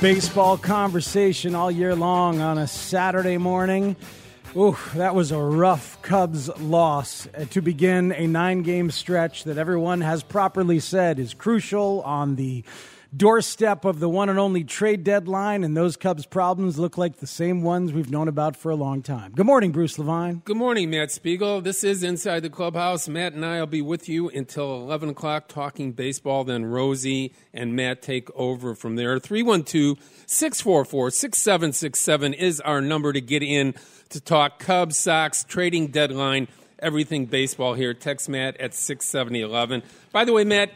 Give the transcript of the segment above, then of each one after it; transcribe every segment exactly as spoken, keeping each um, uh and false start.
Baseball conversation all year long on a Saturday morning. Ooh, that was a rough Cubs loss to begin a nine-game stretch that everyone has properly said is crucial on the doorstep of the one and only trade deadline, and those Cubs problems look like the same ones we've known about for a long time. Good morning, Bruce Levine. Good morning, Matt Spiegel. This is Inside the Clubhouse. Matt and I will be with you until eleven o'clock talking baseball. Then Rosie and Matt take over from there. three one two, six four four, six seven six seven is our number to get in to talk Cubs, Sox, trading deadline, everything baseball here. Text Matt at six seven zero one one. By the way, Matt,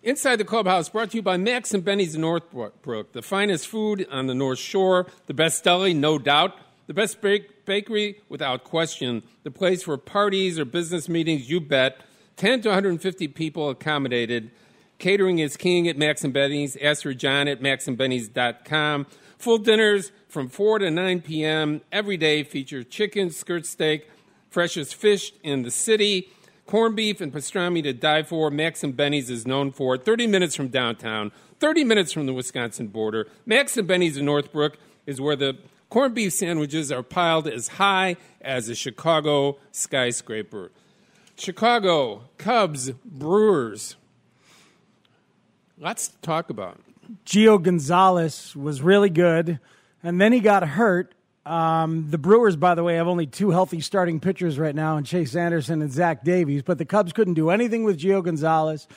Inside the Clubhouse brought to you by Max and Benny's in Northbrook. The finest food on the North Shore, the best deli, no doubt, the best bake- bakery without question, the place for parties or business meetings, you bet. ten to one hundred fifty people accommodated. Catering is king at Max and Benny's. Ask for John at max and benny's dot com. Full dinners from four to nine p.m. every day feature chicken, skirt steak, freshest fish in the city, corned beef and pastrami to die for. Max and Benny's is known for thirty minutes from downtown, thirty minutes from the Wisconsin border. Max and Benny's in Northbrook is where the corned beef sandwiches are piled as high as a Chicago skyscraper. Chicago, Cubs, Brewers. Lots to talk about. Gio Gonzalez was really good, and then he got hurt. Um, the Brewers, by the way, have only two healthy starting pitchers right now in Chase Anderson and Zach Davies, but the Cubs couldn't do anything with Gio Gonzalez.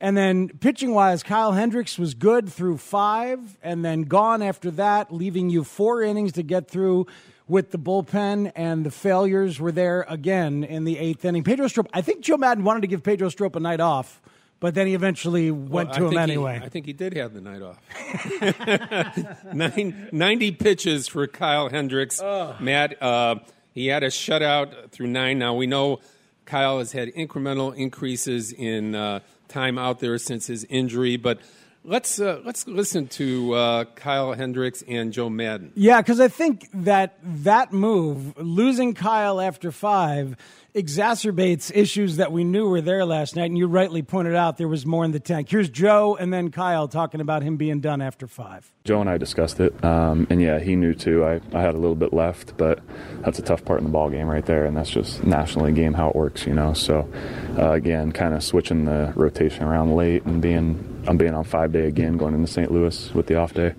And then pitching-wise, Kyle Hendricks was good through five and then gone after that, leaving you four innings to get through with the bullpen, and the failures were there again in the eighth inning. Pedro Strop, I think Joe Maddon wanted to give Pedro Strop a night off, but then he eventually went well, to I him anyway. He, I think he did have the night off. Nine, ninety pitches for Kyle Hendricks. Oh. Matt, uh, he had a shutout through nine. Now, we know Kyle has had incremental increases in uh, time out there since his injury, but let's uh, let's listen to uh, Kyle Hendricks and Joe Maddon. Yeah, because I think that that move, losing Kyle after five, exacerbates issues that we knew were there last night, and you rightly pointed out there was more in the tank. Here's Joe and then Kyle talking about him being done after five. Joe and I discussed it, um, and yeah, he knew too. I, I had a little bit left, but that's a tough part in the ball game right there, and that's just National League game how it works, you know. So uh, again, kind of switching the rotation around late and being. I'm being on five day again, going into Saint Louis with the off day.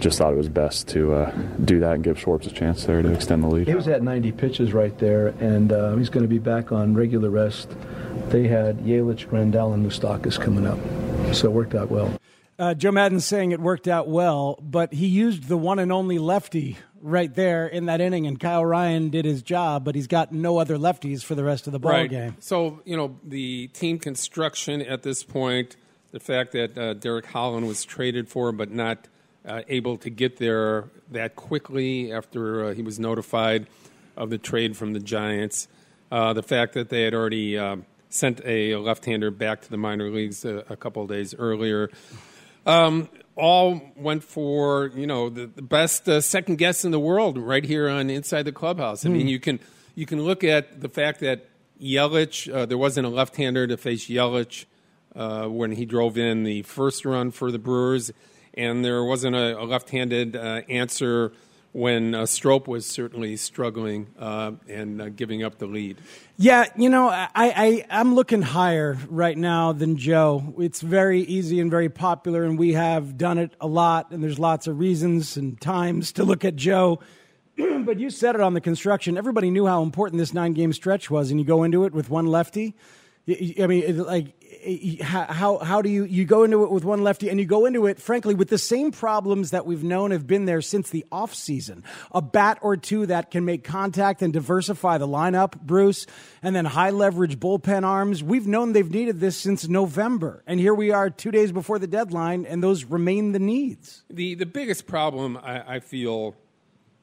Just thought it was best to uh, do that and give Schwartz a chance there to extend the lead. He was at ninety pitches right there, and uh, he's going to be back on regular rest. They had Yelich, Grandal, and Moustakas coming up, so it worked out well. Uh, Joe Maddon's saying it worked out well, but he used the one and only lefty right there in that inning, and Kyle Ryan did his job, but he's got no other lefties for the rest of the ball right. game. So, you know, the team construction at this point, the fact that uh, Derek Holland was traded for but not uh, able to get there that quickly after uh, he was notified of the trade from the Giants, uh, the fact that they had already uh, sent a left-hander back to the minor leagues a, a couple of days earlier, um, all went for, you know, the, the best uh, second guess in the world right here on Inside the Clubhouse. I mm. mean, you can you can look at the fact that Yelich, uh, there wasn't a left-hander to face Yelich Uh, when he drove in the first run for the Brewers, and there wasn't a, a left-handed uh, answer when uh, Strop was certainly struggling uh, and uh, giving up the lead. Yeah, you know, I, I, I'm looking higher right now than Joe. It's very easy and very popular, and we have done it a lot, and there's lots of reasons and times to look at Joe. But you said it on the construction. Everybody knew how important this nine-game stretch was, and you go into it with one lefty. I mean, like, how how do you you go into it with one lefty, and you go into it, frankly, with the same problems that we've known have been there since the offseason. A bat or two that can make contact and diversify the lineup, Bruce, and then high-leverage bullpen arms. We've known they've needed this since November, and here we are two days before the deadline, and those remain the needs. The, the biggest problem, I, I feel,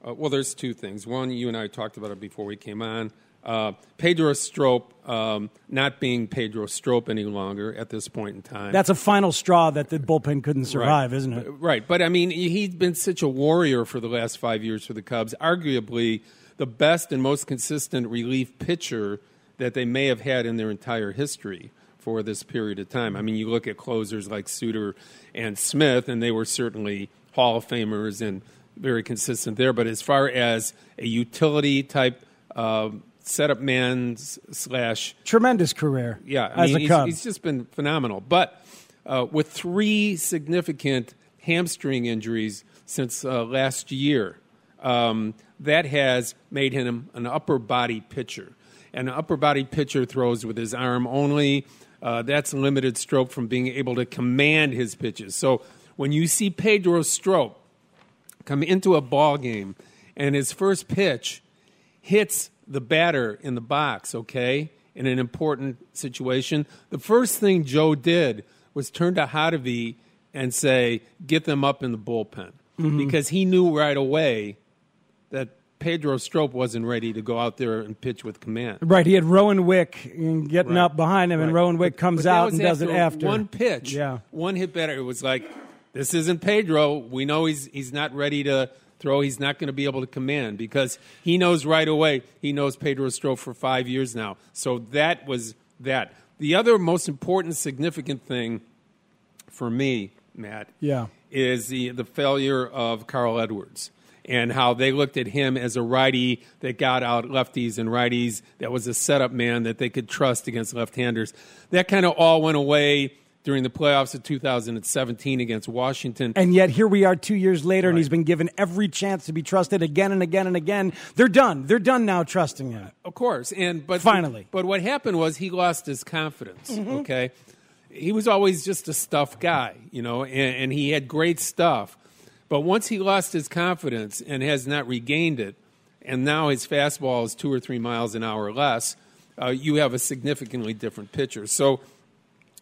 uh, well, there's two things. One, you and I talked about it before we came on. Uh, Pedro Strop um, not being Pedro Strop any longer at this point in time. That's a final straw that the bullpen couldn't survive, right. Isn't it? Right. But, I mean, he's been such a warrior for the last five years for the Cubs, arguably the best and most consistent relief pitcher that they may have had in their entire history for this period of time. I mean, you look at closers like Suter and Smith, and they were certainly Hall of Famers and very consistent there. But as far as a utility-type uh, setup man slash tremendous career, yeah. I as mean, a he's, Cub, he's just been phenomenal. But uh, with three significant hamstring injuries since uh, last year, um, that has made him an upper body pitcher. An upper body pitcher throws with his arm only. Uh, that's limited Strop from being able to command his pitches. So when you see Pedro Strop come into a ball game and his first pitch hits the batter in the box, okay, in an important situation, the first thing Joe did was turn to Hadavi and say, get them up in the bullpen. Mm-hmm. Because he knew right away that Pedro Strop wasn't ready to go out there and pitch with command. Right, he had Rowan Wick getting right. up behind him, right. and Rowan Wick but, comes but out and does it after. One pitch, yeah. one hit batter. It was like, this isn't Pedro. We know he's he's not ready to throw, he's not going to be able to command because he knows right away. He knows Pedro Strop for five years now. So that was that. The other most important significant thing for me, Matt, yeah. is the, the failure of Carl Edwards and how they looked at him as a righty that got out lefties and righties, that was a setup man that they could trust against left-handers. That kind of all went away during the playoffs of two thousand seventeen against Washington. And yet here we are two years later, right. and he's been given every chance to be trusted again and again and again. They're done. They're done now trusting him. Of course. And but Finally. But what happened was he lost his confidence, mm-hmm. okay? He was always just a stuff guy, you know, and, and he had great stuff. But once he lost his confidence and has not regained it, and now his fastball is two or three miles an hour less, uh, you have a significantly different pitcher. So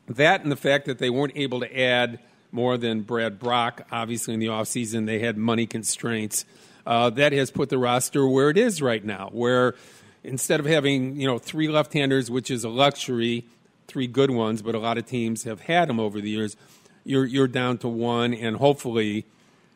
that and the fact that they weren't able to add more than Brad Brock, obviously in the offseason they had money constraints, uh, that has put the roster where it is right now, where instead of having, you know, three left-handers, which is a luxury, three good ones, but a lot of teams have had them over the years, you're, you're down to one, and hopefully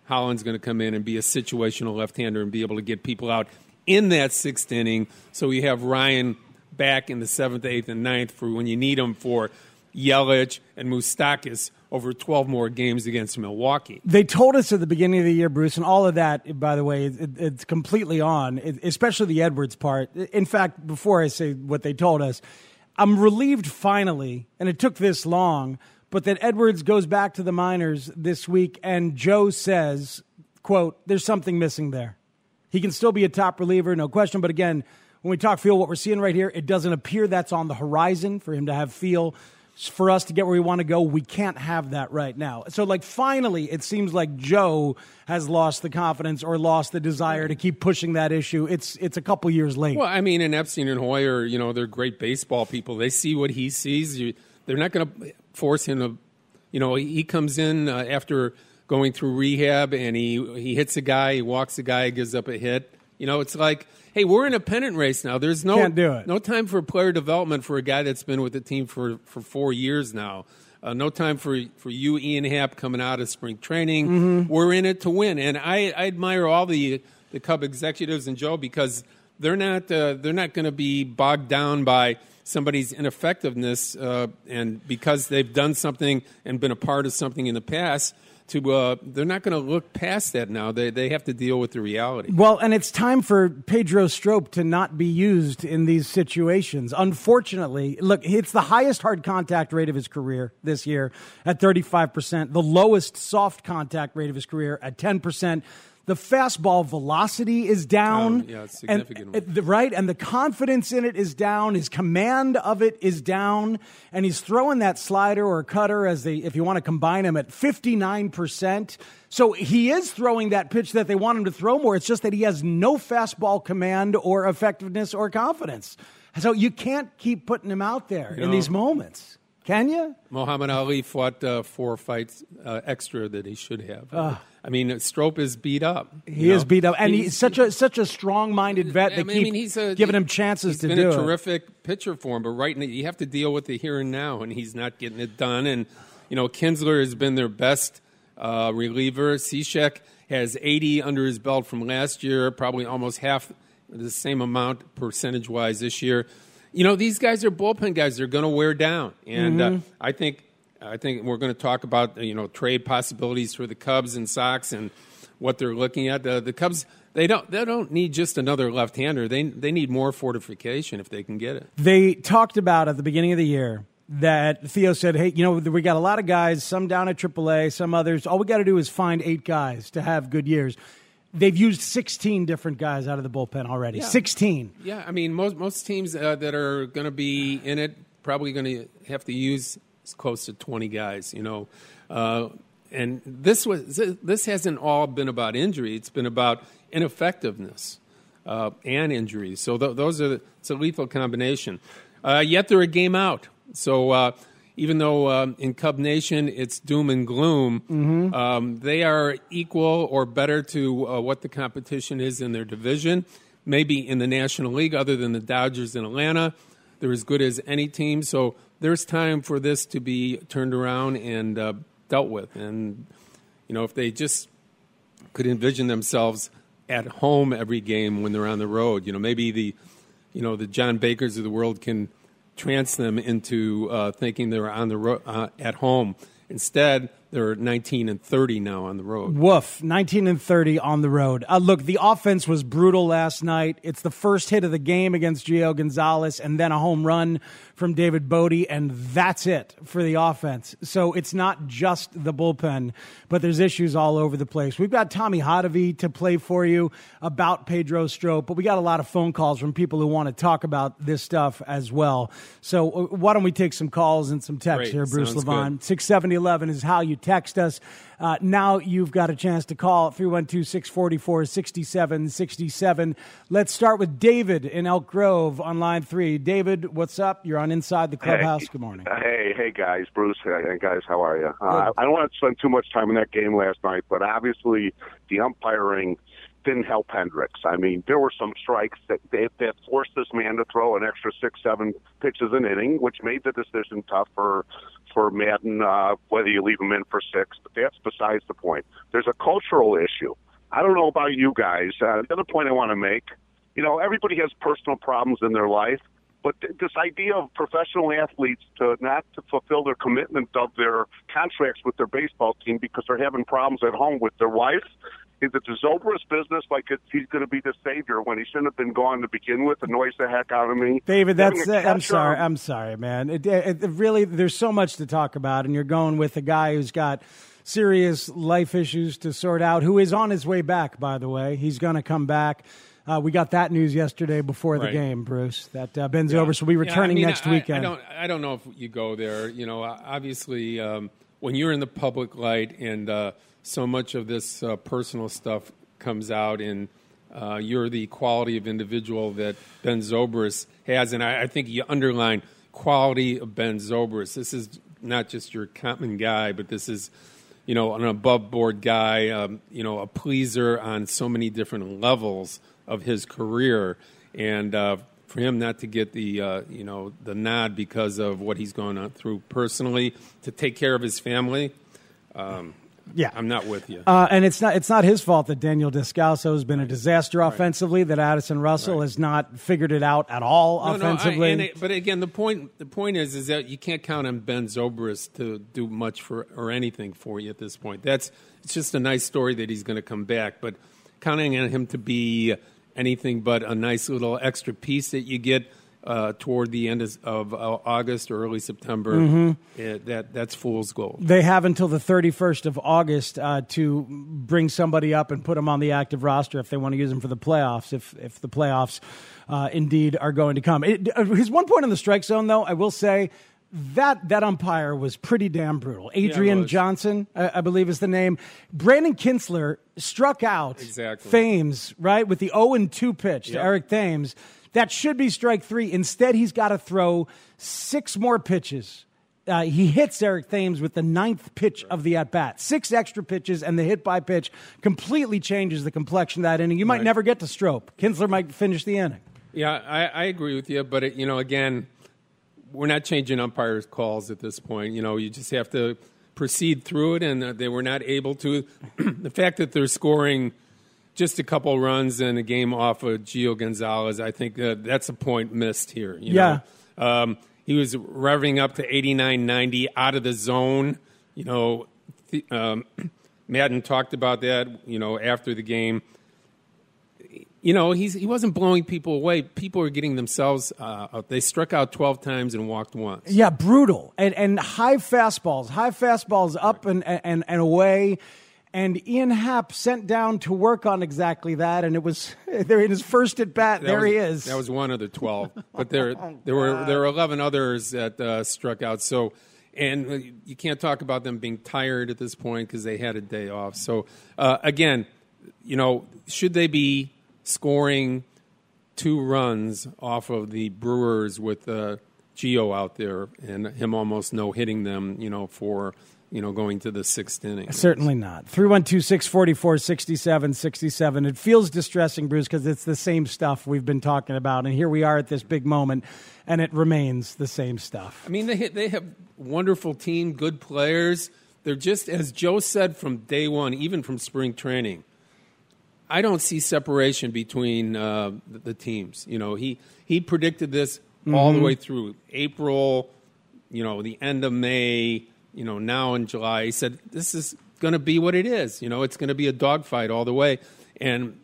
Holland's going to come in and be a situational left-hander and be able to get people out in that sixth inning, so you have Ryan back in the seventh, eighth, and ninth for when you need him for Yelich and Moustakas over twelve more games against Milwaukee. They told us at the beginning of the year, Bruce, and all of that, by the way, it, it's completely on, especially the Edwards part. In fact, before I say what they told us, I'm relieved finally, and it took this long, but that Edwards goes back to the minors this week, and Joe says, quote, there's something missing there. He can still be a top reliever, no question, but again, when we talk feel, what we're seeing right here, it doesn't appear that's on the horizon for him to have feel. For us to get where we want to go, we can't have that right now. So, like, finally, it seems like Joe has lost the confidence or lost the desire to keep pushing that issue. It's it's a couple years late. Well, I mean, and Epstein and Hoyer, you know, they're great baseball people. They see what he sees. You, they're not going to force him to, you know, he comes in uh, after going through rehab and he, he hits a guy, he walks a guy, gives up a hit. You know, it's like, hey, we're in a pennant race now. There's no no time for player development for a guy that's been with the team for, for four years now. Uh, no time for for you, Ian Happ, coming out of spring training. Mm-hmm. We're in it to win, and I, I admire all the the Cub executives and Joe because they're not uh, they're not going to be bogged down by somebody's ineffectiveness, uh, and because they've done something and been a part of something in the past. to uh, they're not going to look past that now. They they have to deal with the reality. Well, and it's time for Pedro Strop to not be used in these situations. Unfortunately, look, it's the highest hard contact rate of his career this year at thirty-five percent, the lowest soft contact rate of his career at ten percent. The fastball velocity is down. Um, yeah, it's significant. And, right? And the confidence in it is down. His command of it is down. And he's throwing that slider or cutter, as they, if you want to combine them, at fifty-nine percent. So he is throwing that pitch that they want him to throw more. It's just that he has no fastball command or effectiveness or confidence. So you can't keep putting him out there you in know. these moments. Can you? Muhammad Ali fought uh, four fights uh, extra that he should have. Uh, I mean, Strop is beat up. He know? is beat up. And he's, he's such a such a strong-minded vet. They I mean, keep a, giving him chances to do it. He's been a terrific pitcher for him. But right now, you have to deal with the here and now, and he's not getting it done. And, you know, Kinsler has been their best uh, reliever. Cishek has eighty under his belt from last year, probably almost half the same amount percentage-wise this year. You know, these guys are bullpen guys. They're going to wear down. And mm-hmm. uh, I think I think we're going to talk about, you know, trade possibilities for the Cubs and Sox and what they're looking at. Uh, the Cubs, they don't they don't need just another left-hander. They, they need more fortification if they can get it. They talked about at the beginning of the year that Theo said, hey, you know, we got a lot of guys, some down at triple A, some others. All we got to do is find eight guys to have good years. They've used sixteen different guys out of the bullpen already. Yeah. sixteen. Yeah, I mean, most most teams uh, that are going to be in it probably going to have to use close to twenty guys, you know. Uh, and this was this hasn't all been about injury. It's been about ineffectiveness uh, and injuries. So th- those are the, it's a lethal combination. Uh, yet they're a game out. So uh, even though um, in Cub Nation it's doom and gloom, mm-hmm. um, they are equal or better to uh, what the competition is in their division. Maybe in the National League, other than the Dodgers and Atlanta, they're as good as any team. So there's time for this to be turned around and uh, dealt with. And, you know, if they just could envision themselves at home every game when they're on the road, you know, maybe the, you know, the John Bakers of the world can – trance them into uh, thinking they're on the ro- uh, at home. Instead, they're nineteen and thirty now on the road. Woof, nineteen and thirty on the road. Uh, look, the offense was brutal last night. It's the first hit of the game against Gio Gonzalez and then a home run from David Bodie, and that's it for the offense. So it's not just the bullpen, but there's issues all over the place. We've got Tommy Hotovy to play for you about Pedro Strop, but we got a lot of phone calls from people who want to talk about this stuff as well. So why don't we take some calls and some texts Great. here, Bruce Sounds Levine. six seventy eleven is how you text us. Uh, now you've got a chance to call three one two, six four four, six seven six seven. Let's start with David in Elk Grove on line three. David, what's up? You're on Inside the Clubhouse. Hey. Good morning. Hey, hey guys. Bruce, hey guys, how are you? Uh, I don't want to spend too much time in that game last night, but obviously the umpiring didn't help Hendricks. I mean, there were some strikes that, they, that forced this man to throw an extra six, seven pitches an inning, which made the decision tough for for Maddon, uh, whether you leave him in for six. But that's besides the point. There's a cultural issue. I don't know about you guys. Uh, the other point I want to make, you know, everybody has personal problems in their life, but th- this idea of professional athletes to not to fulfill their commitment of their contracts with their baseball team because they're having problems at home with their wives. Is it the Zobrist business like it's, he's going to be the savior when he shouldn't have been gone to begin with? Annoys the heck out of me. David, that's uh, I'm sorry. I'm sorry, man. It, it, it really, there's so much to talk about, and you're going with a guy who's got serious life issues to sort out, who is on his way back, by the way. He's going to come back. Uh, we got that news yesterday before the right. game, Bruce, that uh, Ben Zobrist yeah. will be returning yeah, I mean, next I, weekend. I don't, I don't know if you go there. You know, obviously, um, when you're in the public light and uh, – so much of this uh, personal stuff comes out, and uh, you're the quality of individual that Ben Zobrist has. And I, I think you underline quality of Ben Zobrist. This is not just your common guy, but this is, you know, an above-board guy, um, you know, a pleaser on so many different levels of his career. And uh, for him not to get the, uh, you know, the nod because of what he's going on through personally, to take care of his family, um Yeah, I'm not with you. Uh, and it's not it's not his fault that Daniel Descalso has been right. a disaster offensively. Right. That Addison Russell right. has not figured it out at all no, offensively. No, I, and it, but again, the point the point is is that you can't count on Ben Zobrist to do much for or anything for you at this point. That's it's just a nice story that he's going to come back, but counting on him to be anything but a nice little extra piece that you get Uh, toward the end of, of uh, August or early September, mm-hmm. it, that that's fool's gold. They have until the thirty-first of August uh, to bring somebody up and put them on the active roster if they want to use them for the playoffs, if if the playoffs uh, indeed are going to come. It, his one point in the strike zone, though, I will say, That that umpire was pretty damn brutal. Adrian yeah, Johnson, I, I believe is the name. Brandon Kintzler struck out exactly. Thames, right, with the oh and two pitch yep. to Eric Thames. That should be strike three. Instead, he's got to throw six more pitches. Uh, he hits Eric Thames with the ninth pitch right. of the at-bat. Six extra pitches, and the hit-by-pitch completely changes the complexion of that inning. You might right. never get to Strop. Kintzler might finish the inning. Yeah, I, I agree with you, but, it, you know, again, we're not changing umpires' calls at this point. You know, you just have to proceed through it, and they were not able to. The fact that they're scoring just a couple runs in a game off of Gio Gonzalez, I think uh, that's a point missed here. You yeah. know? Um, he was revving up to eighty-nine ninety out of the zone. You know, th- um, Maddon talked about that, you know, after the game. You know, he's he wasn't blowing people away. People are getting themselves uh, out. They struck out twelve times and walked once. Yeah, brutal. And and high fastballs. High fastballs up and, and, and away. And Ian Happ sent down to work on exactly that. And it was there in his first at-bat. There was, he is. That was one of the twelve. But there oh, there were there were eleven others that uh, struck out. So, and you can't talk about them being tired at this point because they had a day off. So, uh, again, you know, should they be scoring two runs off of the Brewers with uh, Gio out there and him almost no-hitting them, you know, for, you know, going to the sixth inning? Certainly not. three one two, six four four, six seven six seven. It feels distressing, Bruce, because it's the same stuff we've been talking about, and here we are at this big moment, and it remains the same stuff. I mean, they they have wonderful team, good players. They're just, as Joe said from day one, even from spring training, I don't see separation between uh, the teams. You know, he, he predicted this mm-hmm. all the way through April, you know, the end of May, you know, now in July. He said, this is going to be what it is. You know, it's going to be a dogfight all the way. And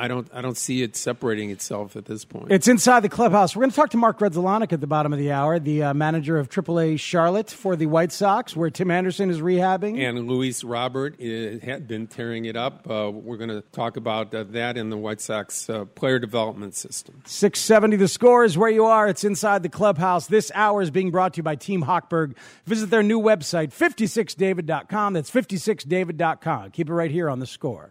I don't I don't see it separating itself at this point. It's Inside the Clubhouse. We're going to talk to Mark Grudzielanek at the bottom of the hour, the uh, manager of triple A Charlotte for the White Sox, where Tim Anderson is rehabbing. And Luis Robert is, had been tearing it up. Uh, we're going to talk about uh, that and the White Sox uh, player development system. six seventy The Score is where you are. It's Inside the Clubhouse. This hour is being brought to you by Team Hochberg. Visit their new website, fifty-six david dot com. That's fifty-six david dot com. Keep it right here on The Score.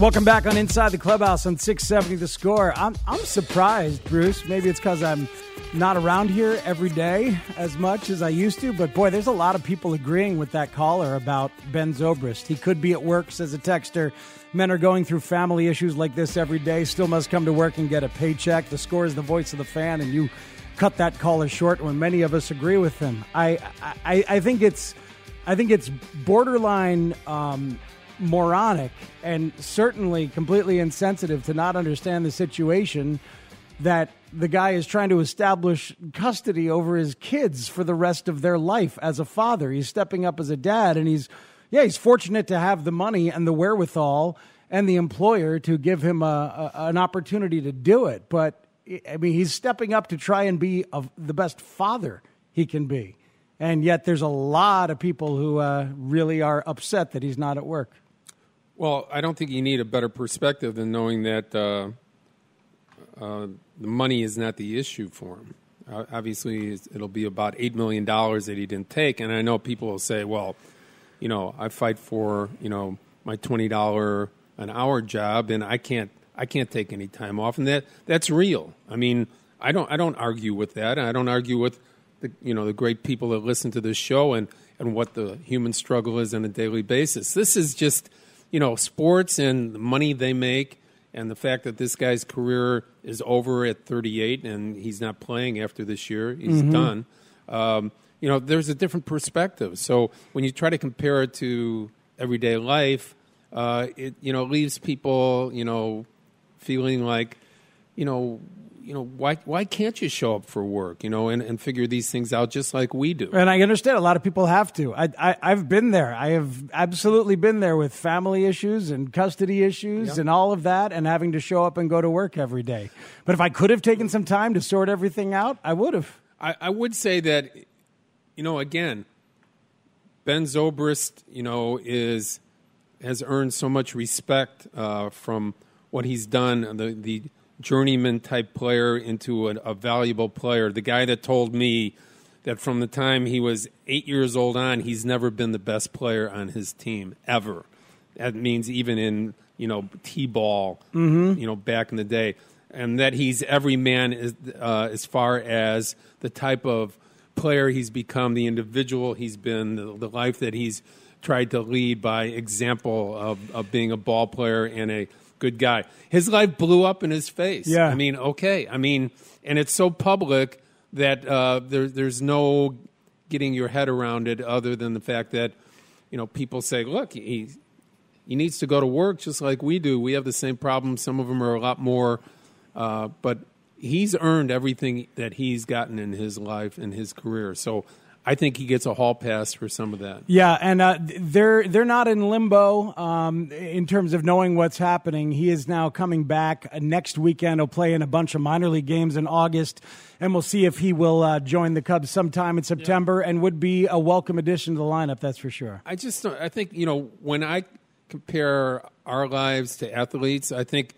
Welcome back on Inside the Clubhouse on six seventy The Score. I'm I'm surprised, Bruce. Maybe it's because I'm not around here every day as much as I used to. But, boy, there's a lot of people agreeing with that caller about Ben Zobrist. He could be at work, says a texter. Men are going through family issues like this every day. Still must come to work and get a paycheck. The Score is the voice of the fan, and you cut that caller short when many of us agree with him. I, I, I think it's... I think it's borderline um, moronic and certainly completely insensitive to not understand the situation that the guy is trying to establish custody over his kids for the rest of their life as a father. He's stepping up as a dad, and he's, yeah, he's fortunate to have the money and the wherewithal and the employer to give him a, a, an opportunity to do it. But, I mean, he's stepping up to try and be a, the best father he can be. And yet there's a lot of people who uh, really are upset that he's not at work. Well, I don't think you need a better perspective than knowing that uh, uh, the money is not the issue for him. Obviously, it'll be about eight million dollars that he didn't take. And I know people will say, well, you know, I fight for, you know, my twenty dollars an hour job, and I can't I can't take any time off. And that that's real. I mean, I don't I don't argue with that. I don't argue with, the, you know, the great people that listen to this show and, and what the human struggle is on a daily basis. This is just, you know, sports and the money they make. And the fact that this guy's career is over at thirty-eight and he's not playing after this year, he's mm-hmm. done. Um, you know, there's a different perspective. So when you try to compare it to everyday life, uh, it, you know, leaves people, you know, feeling like, you know, you know, why why can't you show up for work, you know, and, and figure these things out just like we do? And I understand a lot of people have to. I, I, I've been there. I have absolutely been there with family issues and custody issues yeah. and all of that and having to show up and go to work every day. But if I could have taken some time to sort everything out, I would have. I, I would say that, you know, again, Ben Zobrist, you know, is has earned so much respect uh, from what he's done, the the – journeyman type player into a, a valuable player. The guy that told me that from the time he was eight years old on, he's never been the best player on his team ever. That means even in, you know, T-ball, mm-hmm. you know, back in the day. And that he's every man is, uh, as far as the type of player he's become, the individual he's been, the, the life that he's tried to lead by example of, of being a ball player and a good guy. His life blew up in his face. Yeah. I mean, okay. I mean, and it's so public that uh, there, there's no getting your head around it other than the fact that, you know, people say, look, he, he needs to go to work just like we do. We have the same problems. Some of them are a lot more. Uh, but he's earned everything that he's gotten in his life and his career. So I think he gets a hall pass for some of that. Yeah, and uh, they're they're not in limbo um, in terms of knowing what's happening. He is now coming back next weekend. He'll play in a bunch of minor league games in August, and we'll see if he will uh, join the Cubs sometime in September yeah. and would be a welcome addition to the lineup, that's for sure. I just don't, I think, you know, when I compare our lives to athletes, I think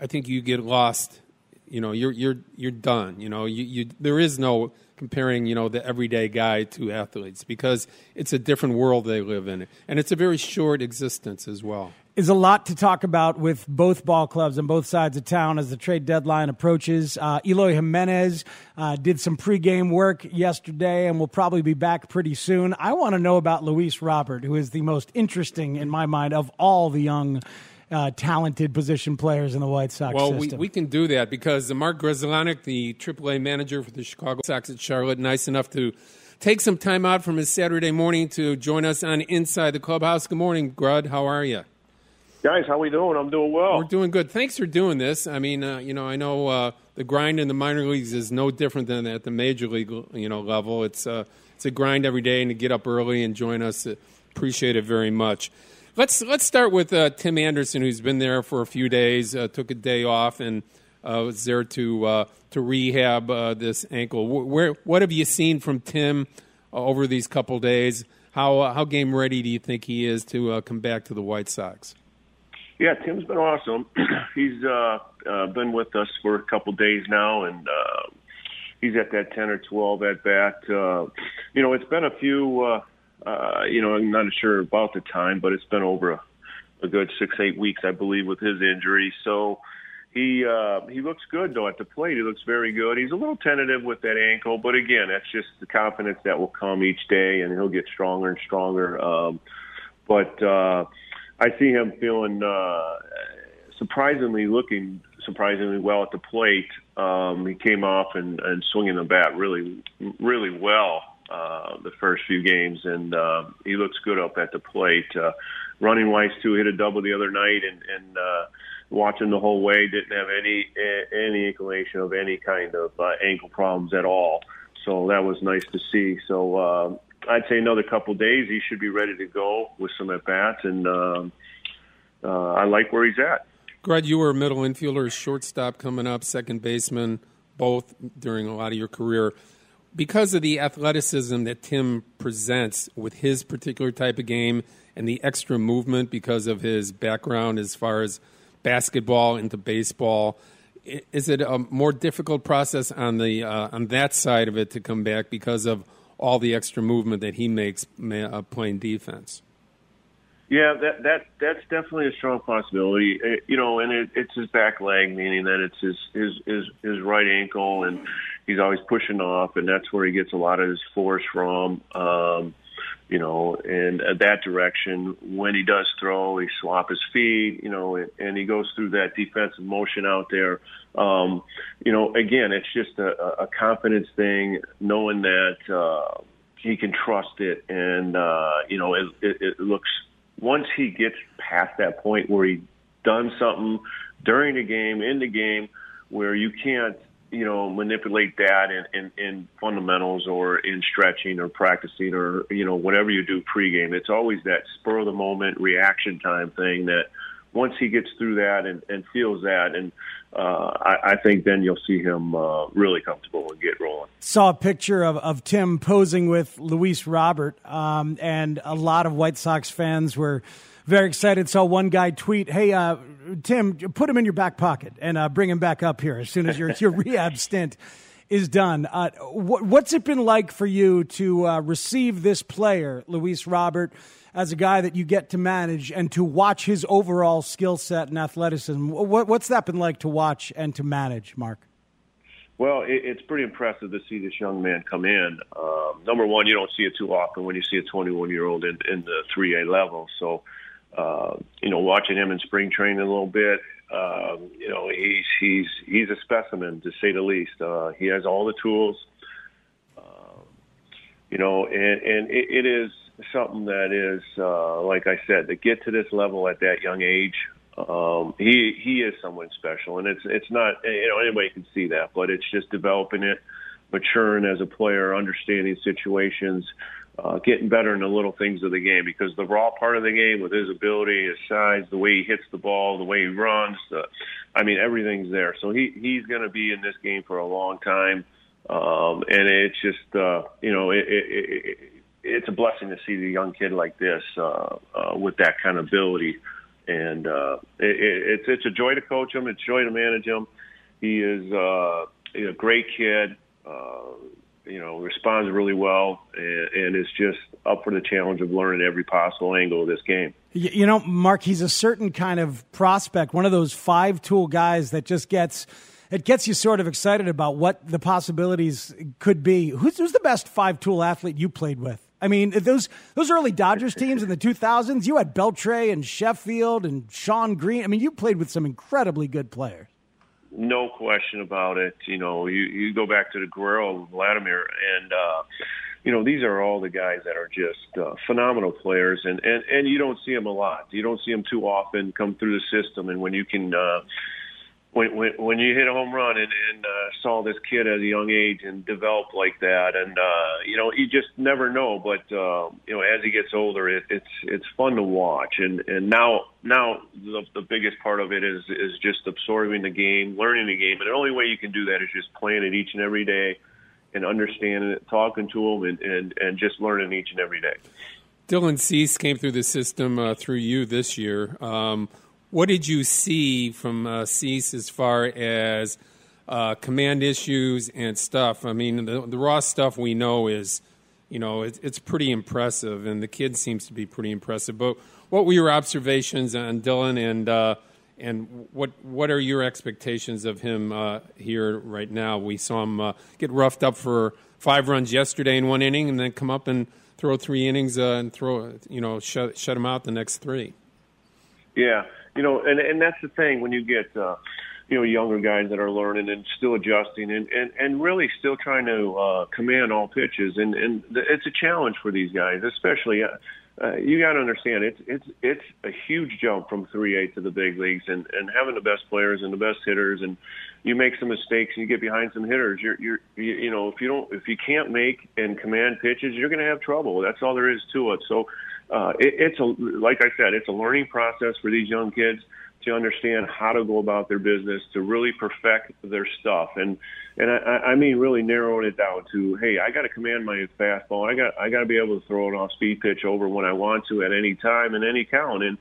I think you get lost. You know, you're you're you're done. You know, you, you there is no comparing, you know, the everyday guy to athletes because it's a different world they live in. And it's a very short existence as well. There's a lot to talk about with both ball clubs on both sides of town as the trade deadline approaches. Uh, Eloy Jimenez uh, did some pregame work yesterday and will probably be back pretty soon. I want to know about Luis Robert, who is the most interesting, in my mind, of all the young Uh, talented position players in the White Sox well, system. Well, we, we can do that because the Mark Grudzielanek, the triple A manager for the Chicago Sox at Charlotte, nice enough to take some time out from his Saturday morning to join us on Inside the Clubhouse. Good morning, Grud. How are you? Guys, how we doing? I'm doing well. We're doing good. Thanks for doing this. I mean, uh, you know, I know uh, the grind in the minor leagues is no different than at the major league, you know, level. It's, uh, it's a grind every day, and to get up early and join us, appreciate it very much. Let's let's start with uh, Tim Anderson, who's been there for a few days, uh, took a day off, and uh, was there to uh, to rehab uh, this ankle. Where what have you seen from Tim uh, over these couple days? How uh, how game ready do you think he is to uh, come back to the White Sox? Yeah, Tim's been awesome. he's uh, uh, been with us for a couple days now, and uh, he's at that ten or twelve at bat. Uh, you know, it's been a few. Uh, Uh, you know, I'm not sure about the time, but it's been over a, a good six, eight weeks, I believe, with his injury. So he uh, he looks good, though, at the plate. He looks very good. He's a little tentative with that ankle, but, again, that's just the confidence that will come each day, and he'll get stronger and stronger. Um, but uh, I see him feeling uh, surprisingly looking surprisingly well at the plate. Um, he came off and, and swinging the bat really, really well. Uh, the first few games, and uh, he looks good up at the plate. Uh, running-wise, too, hit a double the other night, and, and uh, watching the whole way, didn't have any any inclination of any kind of uh, ankle problems at all. So that was nice to see. So uh, I'd say another couple days, he should be ready to go with some at-bats, and uh, uh, I like where he's at. Greg, you were a middle infielder, shortstop coming up, second baseman, both during a lot of your career. Because of the athleticism that Tim presents with his particular type of game and the extra movement because of his background as far as basketball into baseball, is it a more difficult process on the uh, on that side of it to come back because of all the extra movement that he makes uh, playing defense? Yeah, that that that's definitely a strong possibility. It, you know, and it, it's his back leg, meaning that it's his, his his his right ankle, and he's always pushing off, and that's where he gets a lot of his force from. Um, you know, and uh, that direction. When he does throw, he swap his feet. You know, and, and he goes through that defensive motion out there. Um, you know, again, it's just a, a confidence thing, knowing that uh, he can trust it, and uh, you know, it, it, it looks. Once he gets past that point where he done something during the game, in the game, where you can't, you know, manipulate that in, in, in fundamentals or in stretching or practicing or, you know, whatever you do pregame, it's always that spur of the moment reaction time thing that once he gets through that and, and feels that, and uh, I, I think then you'll see him uh, really comfortable and get rolling. Saw a picture of, of Tim posing with Luis Robert, um, and a lot of White Sox fans were very excited. Saw one guy tweet, hey, uh, Tim, put him in your back pocket and uh, bring him back up here as soon as your, your rehab stint is done. Uh, wh- what's it been like for you to uh, receive this player, Luis Robert, as a guy that you get to manage and to watch his overall skill set and athleticism? What, what's that been like to watch and to manage, Mark? Well, it, it's pretty impressive to see this young man come in. Um, number one, you don't see it too often when you see a twenty-one-year-old in, in the three A level. So, uh, you know, watching him in spring training a little bit, um, you know, he's, he's, he's a specimen, to say the least. Uh, he has all the tools, um, you know, and, and it, it is, something that is, uh, like I said, to get to this level at that young age, um, he he is someone special, and it's it's not, you know, anybody can see that, but it's just developing it, maturing as a player, understanding situations, uh, getting better in the little things of the game, because the raw part of the game with his ability, his size, the way he hits the ball, the way he runs, the, I mean, everything's there. So he he's going to be in this game for a long time, um, and it's just, uh, you know, it. it, it it's a blessing to see the young kid like this uh, uh, with that kind of ability. And uh, it, it, it's it's a joy to coach him. It's a joy to manage him. He is uh, a great kid, uh, you know, responds really well, and, and is just up for the challenge of learning every possible angle of this game. You know, Mark, he's a certain kind of prospect, one of those five-tool guys that just gets – it gets you sort of excited about what the possibilities could be. Who's, who's the best five-tool athlete you played with? I mean, those those early Dodgers teams in the two thousands, you had Beltre and Sheffield and Shawn Green. I mean, you played with some incredibly good players. No question about it. You know, you, you go back to the Guerrero, Vladimir, and, uh, you know, these are all the guys that are just uh, phenomenal players, and, and, and you don't see them a lot. You don't see them too often come through the system, and when you can uh, – When, when when you hit a home run and, and uh, saw this kid at a young age and develop like that, and uh, you know, you just never know. But uh, you know, as he gets older, it, it's it's fun to watch. And, and now now the, the biggest part of it is is just absorbing the game, learning the game. And the only way you can do that is just playing it each and every day, and understanding it, talking to him, and, and, and just learning each and every day. Dylan Cease came through the system uh, through you this year. Um, What did you see from uh, Cease as far as uh, command issues and stuff? I mean, the, the raw stuff we know is, you know, it, it's pretty impressive, and the kid seems to be pretty impressive. But what were your observations on Dylan, and uh, and what what are your expectations of him uh, here right now? We saw him uh, get roughed up for five runs yesterday in one inning, and then come up and throw three innings uh, and throw, you know, shut shut him out the next three. Yeah. You know, and, and that's the thing when you get, uh, you know, younger guys that are learning and still adjusting and, and, and really still trying to uh, command all pitches. And, and the, it's a challenge for these guys, especially. Uh, uh, you got to understand it's it's it's a huge jump from three A to the big leagues, and, and having the best players and the best hitters. And you make some mistakes and you get behind some hitters. You're you're you, you know if you don't if you can't make and command pitches, you're going to have trouble. That's all there is to it. So. Uh, it, it's a, like I said, it's a learning process for these young kids to understand how to go about their business, to really perfect their stuff, and and I, I mean really narrowing it down to, hey, I got to command my fastball, I got I got to be able to throw an off-speed pitch over when I want to at any time and any count, and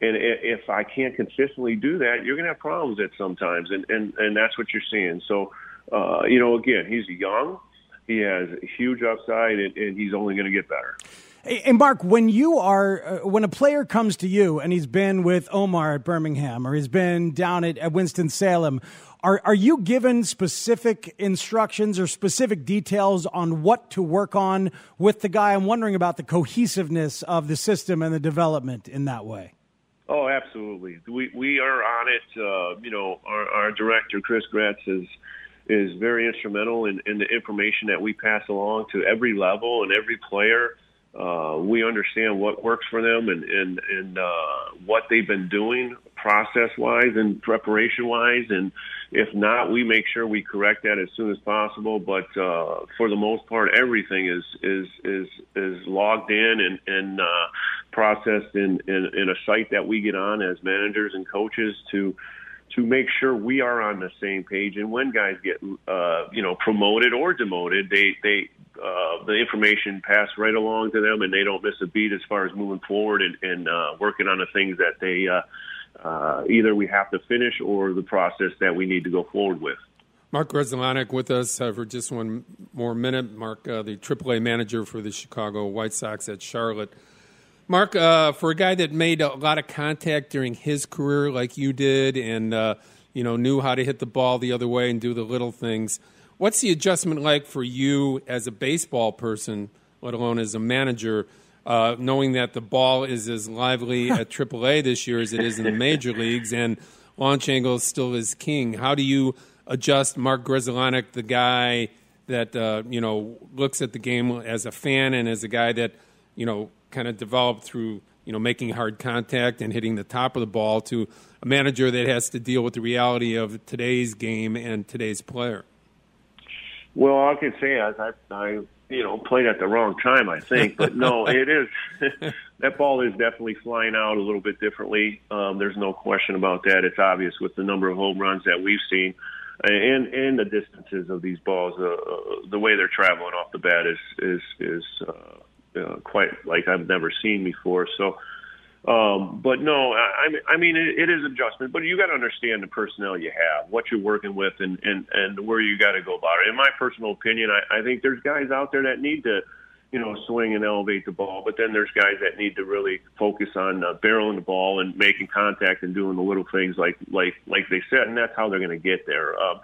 And if I can't consistently do that, you're going to have problems at sometimes, and, and, and that's what you're seeing. So, uh, you know, again, he's young. He has a huge upside, and, and he's only going to get better. And, Mark, when you are uh, – when a player comes to you and he's been with Omar at Birmingham or he's been down at, at Winston-Salem, are, are you given specific instructions or specific details on what to work on with the guy? I'm wondering about the cohesiveness of the system and the development in that way. Oh, absolutely. We we are on it. Uh, you know, our, our director, Chris Gratz, is is very instrumental in, in the information that we pass along to every level and every player. Uh, we understand what works for them and, and, and uh, what they've been doing process-wise and preparation-wise. And if not, we make sure we correct that as soon as possible. But uh, for the most part, everything is is is, is logged in and, and uh, processed in, in, in a site that we get on as managers and coaches to to make sure we are on the same page. And when guys get uh, you know promoted or demoted, they they uh, the information passed right along to them, and they don't miss a beat as far as moving forward and, and uh, working on the things that they uh, uh, either we have to finish or the process that we need to go forward with. Mark Grudzielanek with us uh, for just one more minute. Mark, uh, the triple A manager for the Chicago White Sox at Charlotte. Mark, uh, for a guy that made a lot of contact during his career like you did and, uh, you know, knew how to hit the ball the other way and do the little things, what's the adjustment like for you as a baseball person, let alone as a manager, uh, knowing that the ball is as lively at triple A this year as it is in the major leagues and launch angle still is king? How do you adjust Mark Grudzielanek, the guy that, uh, you know, looks at the game as a fan and as a guy that, you know, kind of developed through, you know, making hard contact and hitting the top of the ball to a manager that has to deal with the reality of today's game and today's player? Well, all I can say is I, I you know, played at the wrong time, I think. But, no, it is. That ball is definitely flying out a little bit differently. Um, there's no question about that. It's obvious with the number of home runs that we've seen and and the distances of these balls. Uh, the way they're traveling off the bat is is, is – uh, Uh, quite like I've never seen before. So, um, but no, I, I mean, it, it is adjustment, but you got to understand the personnel you have, what you're working with, and, and, and where you got to go about it. In my personal opinion, I, I think there's guys out there that need to, you know, swing and elevate the ball, but then there's guys that need to really focus on uh, barreling the ball and making contact and doing the little things like, like, like they said, and that's how they're going to get there. Um,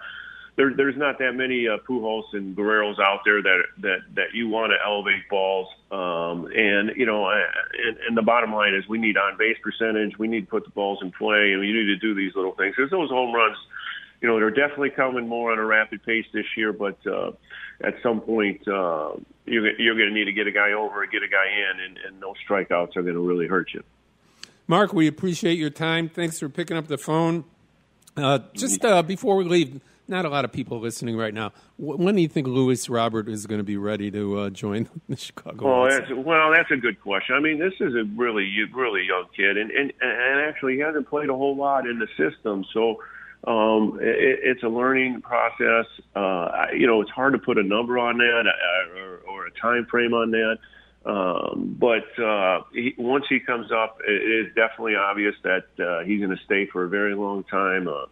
There, there's not that many uh, Pujols and Guerreros out there that that, that you want to elevate balls. Um, and, you know, I, and, and the bottom line is we need on-base percentage. We need to put the balls in play, and you need to do these little things. Because those home runs, you know, they're definitely coming more on a rapid pace this year. But uh, at some point, uh, you're, you're going to need to get a guy over and get a guy in, and, and those strikeouts are going to really hurt you. Mark, we appreciate your time. Thanks for picking up the phone. Uh, just uh, before we leave, not a lot of people listening right now. When do you think Luis Robert is going to be ready to uh, join the Chicago oh, White Sox? That's, well, that's a good question. I mean, this is a really, really young kid, and, and, and actually he hasn't played a whole lot in the system. So um, it, it's a learning process. Uh, you know, it's hard to put a number on that or, or a time frame on that. Um, but uh, he, once he comes up, it is definitely obvious that uh, he's going to stay for a very long time. Uh,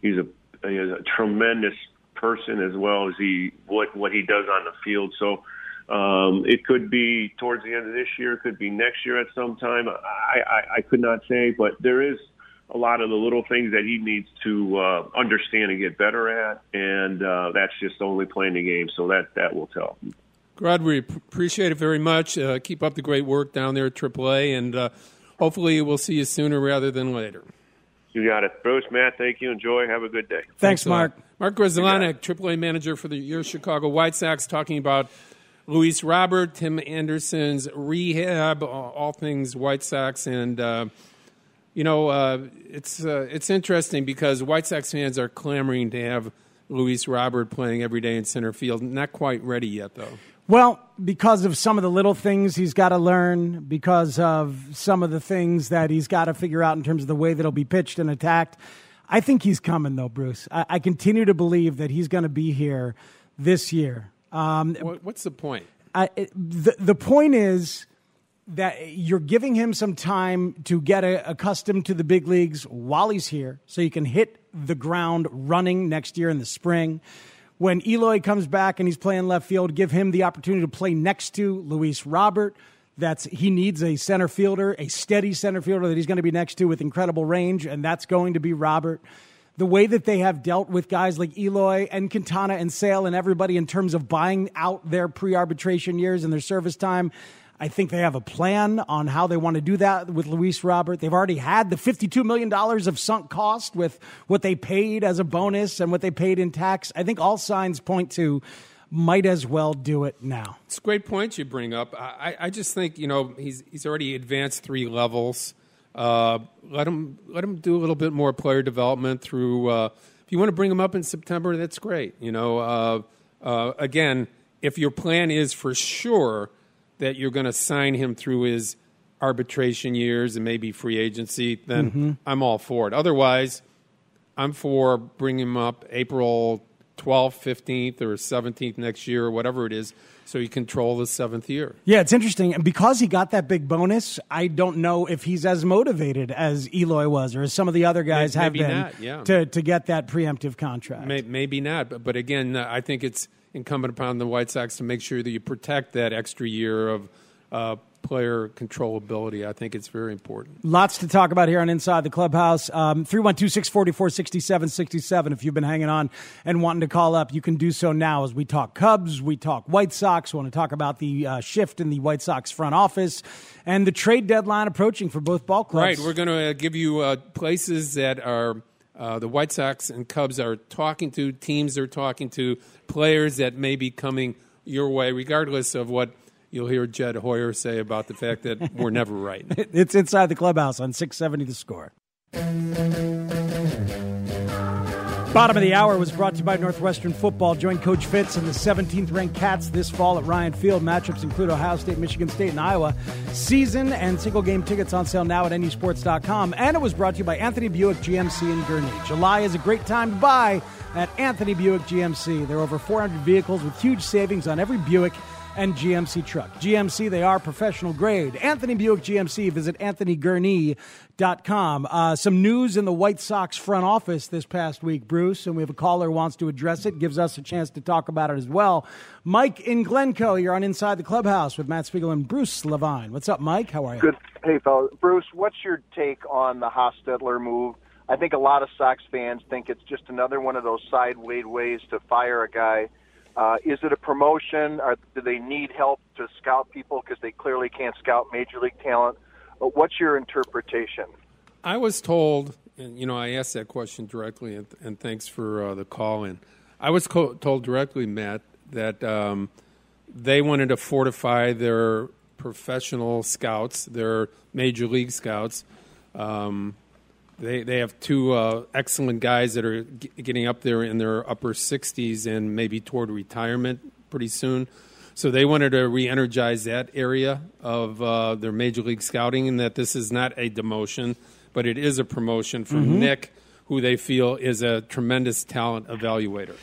he's a He is a tremendous person as well as he what, what he does on the field. So um, it could be towards the end of this year, could be next year at some time. I, I, I could not say, but there is a lot of the little things that he needs to uh, understand and get better at, and uh, that's just only playing the game, so that, that will tell. Grod, we appreciate it very much. Uh, keep up the great work down there at triple A, and uh, hopefully we'll see you sooner rather than later. You got it. Bruce, Matt, thank you. Enjoy. Have a good day. Thanks, Thanks Mark. Mark Grudzielanek, triple A manager for the year Chicago White Sox, talking about Luis Robert, Tim Anderson's rehab, all things White Sox. And, uh, you know, uh, it's uh, it's interesting because White Sox fans are clamoring to have Luis Robert playing every day in center field. Not quite ready yet, though. Well, because of some of the little things he's got to learn, because of some of the things that he's got to figure out in terms of the way that he'll be pitched and attacked. I think he's coming, though, Bruce. I, I continue to believe that he's going to be here this year. Um, What's the point? I, it, the, the point is that you're giving him some time to get a, accustomed to the big leagues while he's here so you can hit the ground running next year in the spring. When Eloy comes back and he's playing left field, give him the opportunity to play next to Luis Robert. That's he needs a center fielder, a steady center fielder that he's going to be next to with incredible range, and that's going to be Robert. The way that they have dealt with guys like Eloy and Quintana and Sale and everybody in terms of buying out their pre-arbitration years and their service time, I think they have a plan on how they want to do that with Luis Robert. They've already had the fifty-two million dollars of sunk cost with what they paid as a bonus and what they paid in tax. I think all signs point to might as well do it now. It's a great point you bring up. I, I just think, you know, he's he's already advanced three levels. Uh, let him let him do a little bit more player development through. Uh, if you want to bring him up in September, that's great. You know, uh, uh, again, if your plan is for sure that you're going to sign him through his arbitration years and maybe free agency, then mm-hmm. I'm all for it. Otherwise, I'm for bringing him up April twelfth, fifteenth, or seventeenth next year, or whatever it is, so you control the seventh year. Yeah, it's interesting. And because he got that big bonus, I don't know if he's as motivated as Eloy was or as some of the other guys maybe, have maybe been yeah. to, to get that preemptive contract. Maybe, maybe not. But, but again, I think it's incumbent upon the White Sox to make sure that you protect that extra year of uh, player controllability. I think it's very important. Lots to talk about here on Inside the Clubhouse. Um, three one two, six four four, six seven six seven. If you've been hanging on and wanting to call up, you can do so now as we talk Cubs, we talk White Sox, we want to talk about the uh, shift in the White Sox front office and the trade deadline approaching for both ball clubs. Right, we're going to give you uh, places that are uh, the White Sox and Cubs are talking to, teams they're talking to, players that may be coming your way, regardless of what you'll hear Jed Hoyer say about the fact that we're never right. It's Inside the Clubhouse on six seventy The Score. Bottom of the hour was brought to you by Northwestern Football. Join Coach Fitz and the seventeenth-ranked Cats this fall at Ryan Field. Matchups include Ohio State, Michigan State, and Iowa. Season and single-game tickets on sale now at N U Sports dot com. And it was brought to you by Anthony Buick G M C in Gurnee. July is a great time to buy at Anthony Buick G M C. There are over four hundred vehicles with huge savings on every Buick and G M C truck. G M C, they are professional grade. Anthony Buick G M C, visit anthony gurnee dot com. Uh, some news in the White Sox front office this past week, Bruce, and we have a caller who wants to address it, gives us a chance to talk about it as well. Mike in Glencoe, you're on Inside the Clubhouse with Matt Spiegel and Bruce Levine. What's up, Mike? How are you? Good. Hey, fellas. Bruce, what's your take on the Hostetler move? I think a lot of Sox fans think it's just another one of those sideways ways to fire a guy. Uh, is it a promotion? Or do they need help to scout people because they clearly can't scout Major League talent? But what's your interpretation? I was told, and you know, I asked that question directly, and, and thanks for uh, the call-in. I was co- told directly, Matt, that um, they wanted to fortify their professional scouts, their Major League scouts. Um, They they have two uh, excellent guys that are g- getting up there in their upper sixties and maybe toward retirement pretty soon. So they wanted to re-energize that area of uh, their Major League scouting, and that this is not a demotion, but it is a promotion for mm-hmm. Nick, who they feel is a tremendous talent evaluator.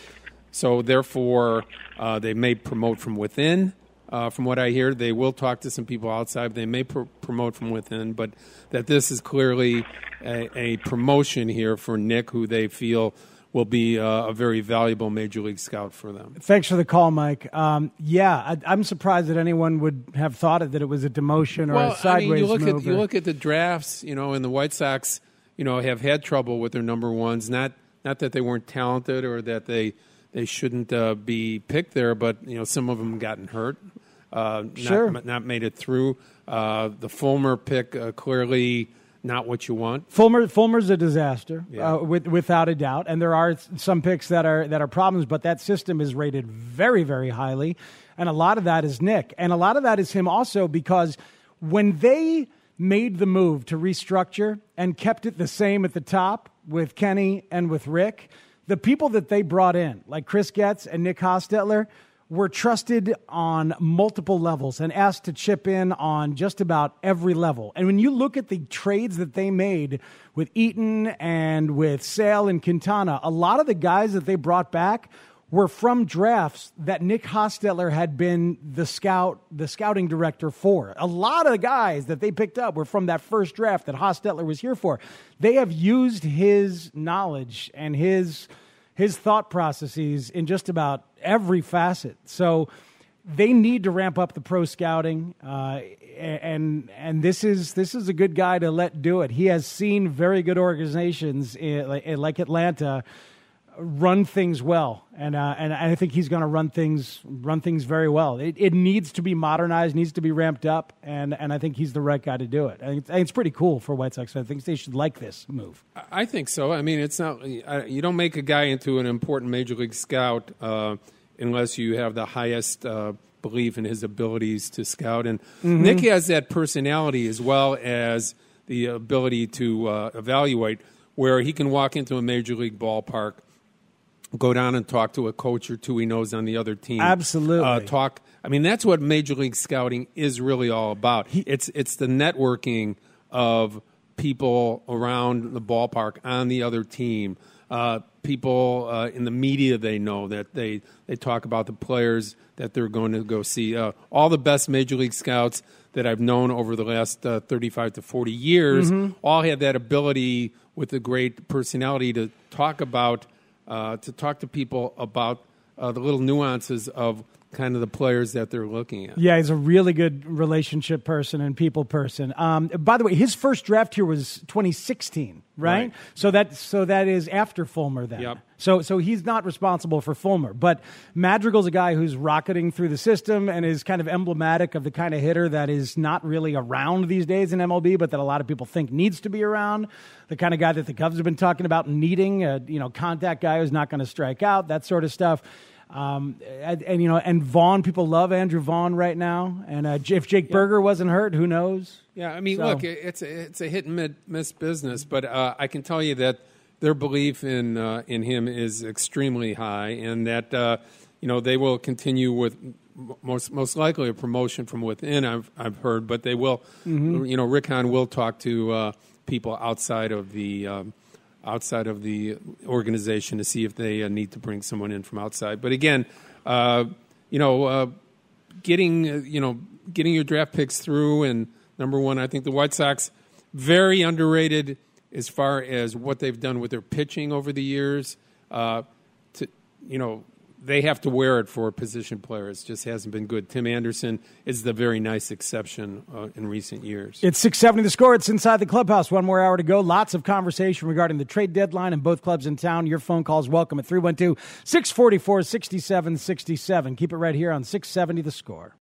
So therefore, uh, they may promote from within. Uh, from what I hear, they will talk to some people outside. They may pr- promote from within, but that this is clearly a, a promotion here for Nick, who they feel will be uh, a very valuable Major League scout for them. Thanks for the call, Mike. Um, yeah, I, I'm surprised that anyone would have thought it, that it was a demotion or well, a sideways I mean, you look move. At, or... You look at the drafts, you know, and the White Sox, you know, have had trouble with their number ones. Not not that they weren't talented or that they they shouldn't uh, be picked there, but, you know, some of them gotten hurt. Uh, not, sure. Not made it through. Uh, the Fulmer pick, uh, clearly not what you want. Fulmer, Fulmer's a disaster, yeah. uh, with, without a doubt. And there are some picks that are that are problems, but that system is rated very, very highly. And a lot of that is Nick. And a lot of that is him also because when they made the move to restructure and kept it the same at the top with Kenny and with Rick, the people that they brought in, like Chris Getz and Nick Hostetler, were trusted on multiple levels and asked to chip in on just about every level. And when you look at the trades that they made with Eaton and with Sale and Quintana, a lot of the guys that they brought back were from drafts that Nick Hostetler had been the scout, the scouting director for. A lot of the guys that they picked up were from that first draft that Hostetler was here for. They have used his knowledge and his his thought processes in just about every facet. So they need to ramp up the pro scouting, uh, and and this is this is a good guy to let do it. He has seen very good organizations in, like Atlanta run things well, and uh, and I think he's going to run things run things very well. It, it needs to be modernized, needs to be ramped up, and, and I think he's the right guy to do it. I think it's, it's pretty cool for White Sox. I think they should like this move. I think so. I mean, it's not you don't make a guy into an important major league scout uh, unless you have the highest uh, belief in his abilities to scout. And mm-hmm. Nick has that personality as well as the ability to uh, evaluate, where he can walk into a major league ballpark, go down and talk to a coach or two he knows on the other team. Absolutely. Uh, talk. I mean, that's what Major League Scouting is really all about. He, it's it's the networking of people around the ballpark, on the other team, uh, people uh, in the media they know that they, they talk about the players that they're going to go see. Uh, all the best Major League Scouts that I've known over the last uh, thirty-five to forty years mm-hmm. all had that ability with a great personality to talk about Uh, to talk to people about uh, the little nuances of kind of the players that they're looking at. Yeah, he's a really good relationship person and people person. Um, by the way, his first draft here was twenty sixteen, right? right. So that so that is after Fulmer then. Yep. So so he's not responsible for Fulmer, but Madrigal's a guy who's rocketing through the system and is kind of emblematic of the kind of hitter that is not really around these days in M L B, but that a lot of people think needs to be around. The kind of guy that the Cubs have been talking about needing, a, you know, contact guy who's not going to strike out, that sort of stuff. Um, and, and, you know, and Vaughn, people love Andrew Vaughn right now. And uh, if Jake yeah. Berger wasn't hurt, who knows? Yeah, I mean, so. look, it's a, it's a hit and miss business, but uh, I can tell you that their belief in uh, in him is extremely high, and that uh, you know they will continue with most most likely a promotion from within. I've I've heard, but they will. Mm-hmm. You know, Rick Hahn will talk to uh, people outside of the. Um, outside of the organization to see if they uh, need to bring someone in from outside. But again, uh, you know, uh, getting, uh, you know, getting your draft picks through. And number one, I think the White Sox, very underrated as far as what they've done with their pitching over the years. Uh, to, you know, they have to wear it for a position player. It just hasn't been good. Tim Anderson is the very nice exception uh, in recent years. It's six seventy The Score. It's Inside the Clubhouse. One more hour to go. Lots of conversation regarding the trade deadline and both clubs in town. Your phone calls welcome at three one two, six four four, six seven six seven. Keep it right here on six seventy The Score.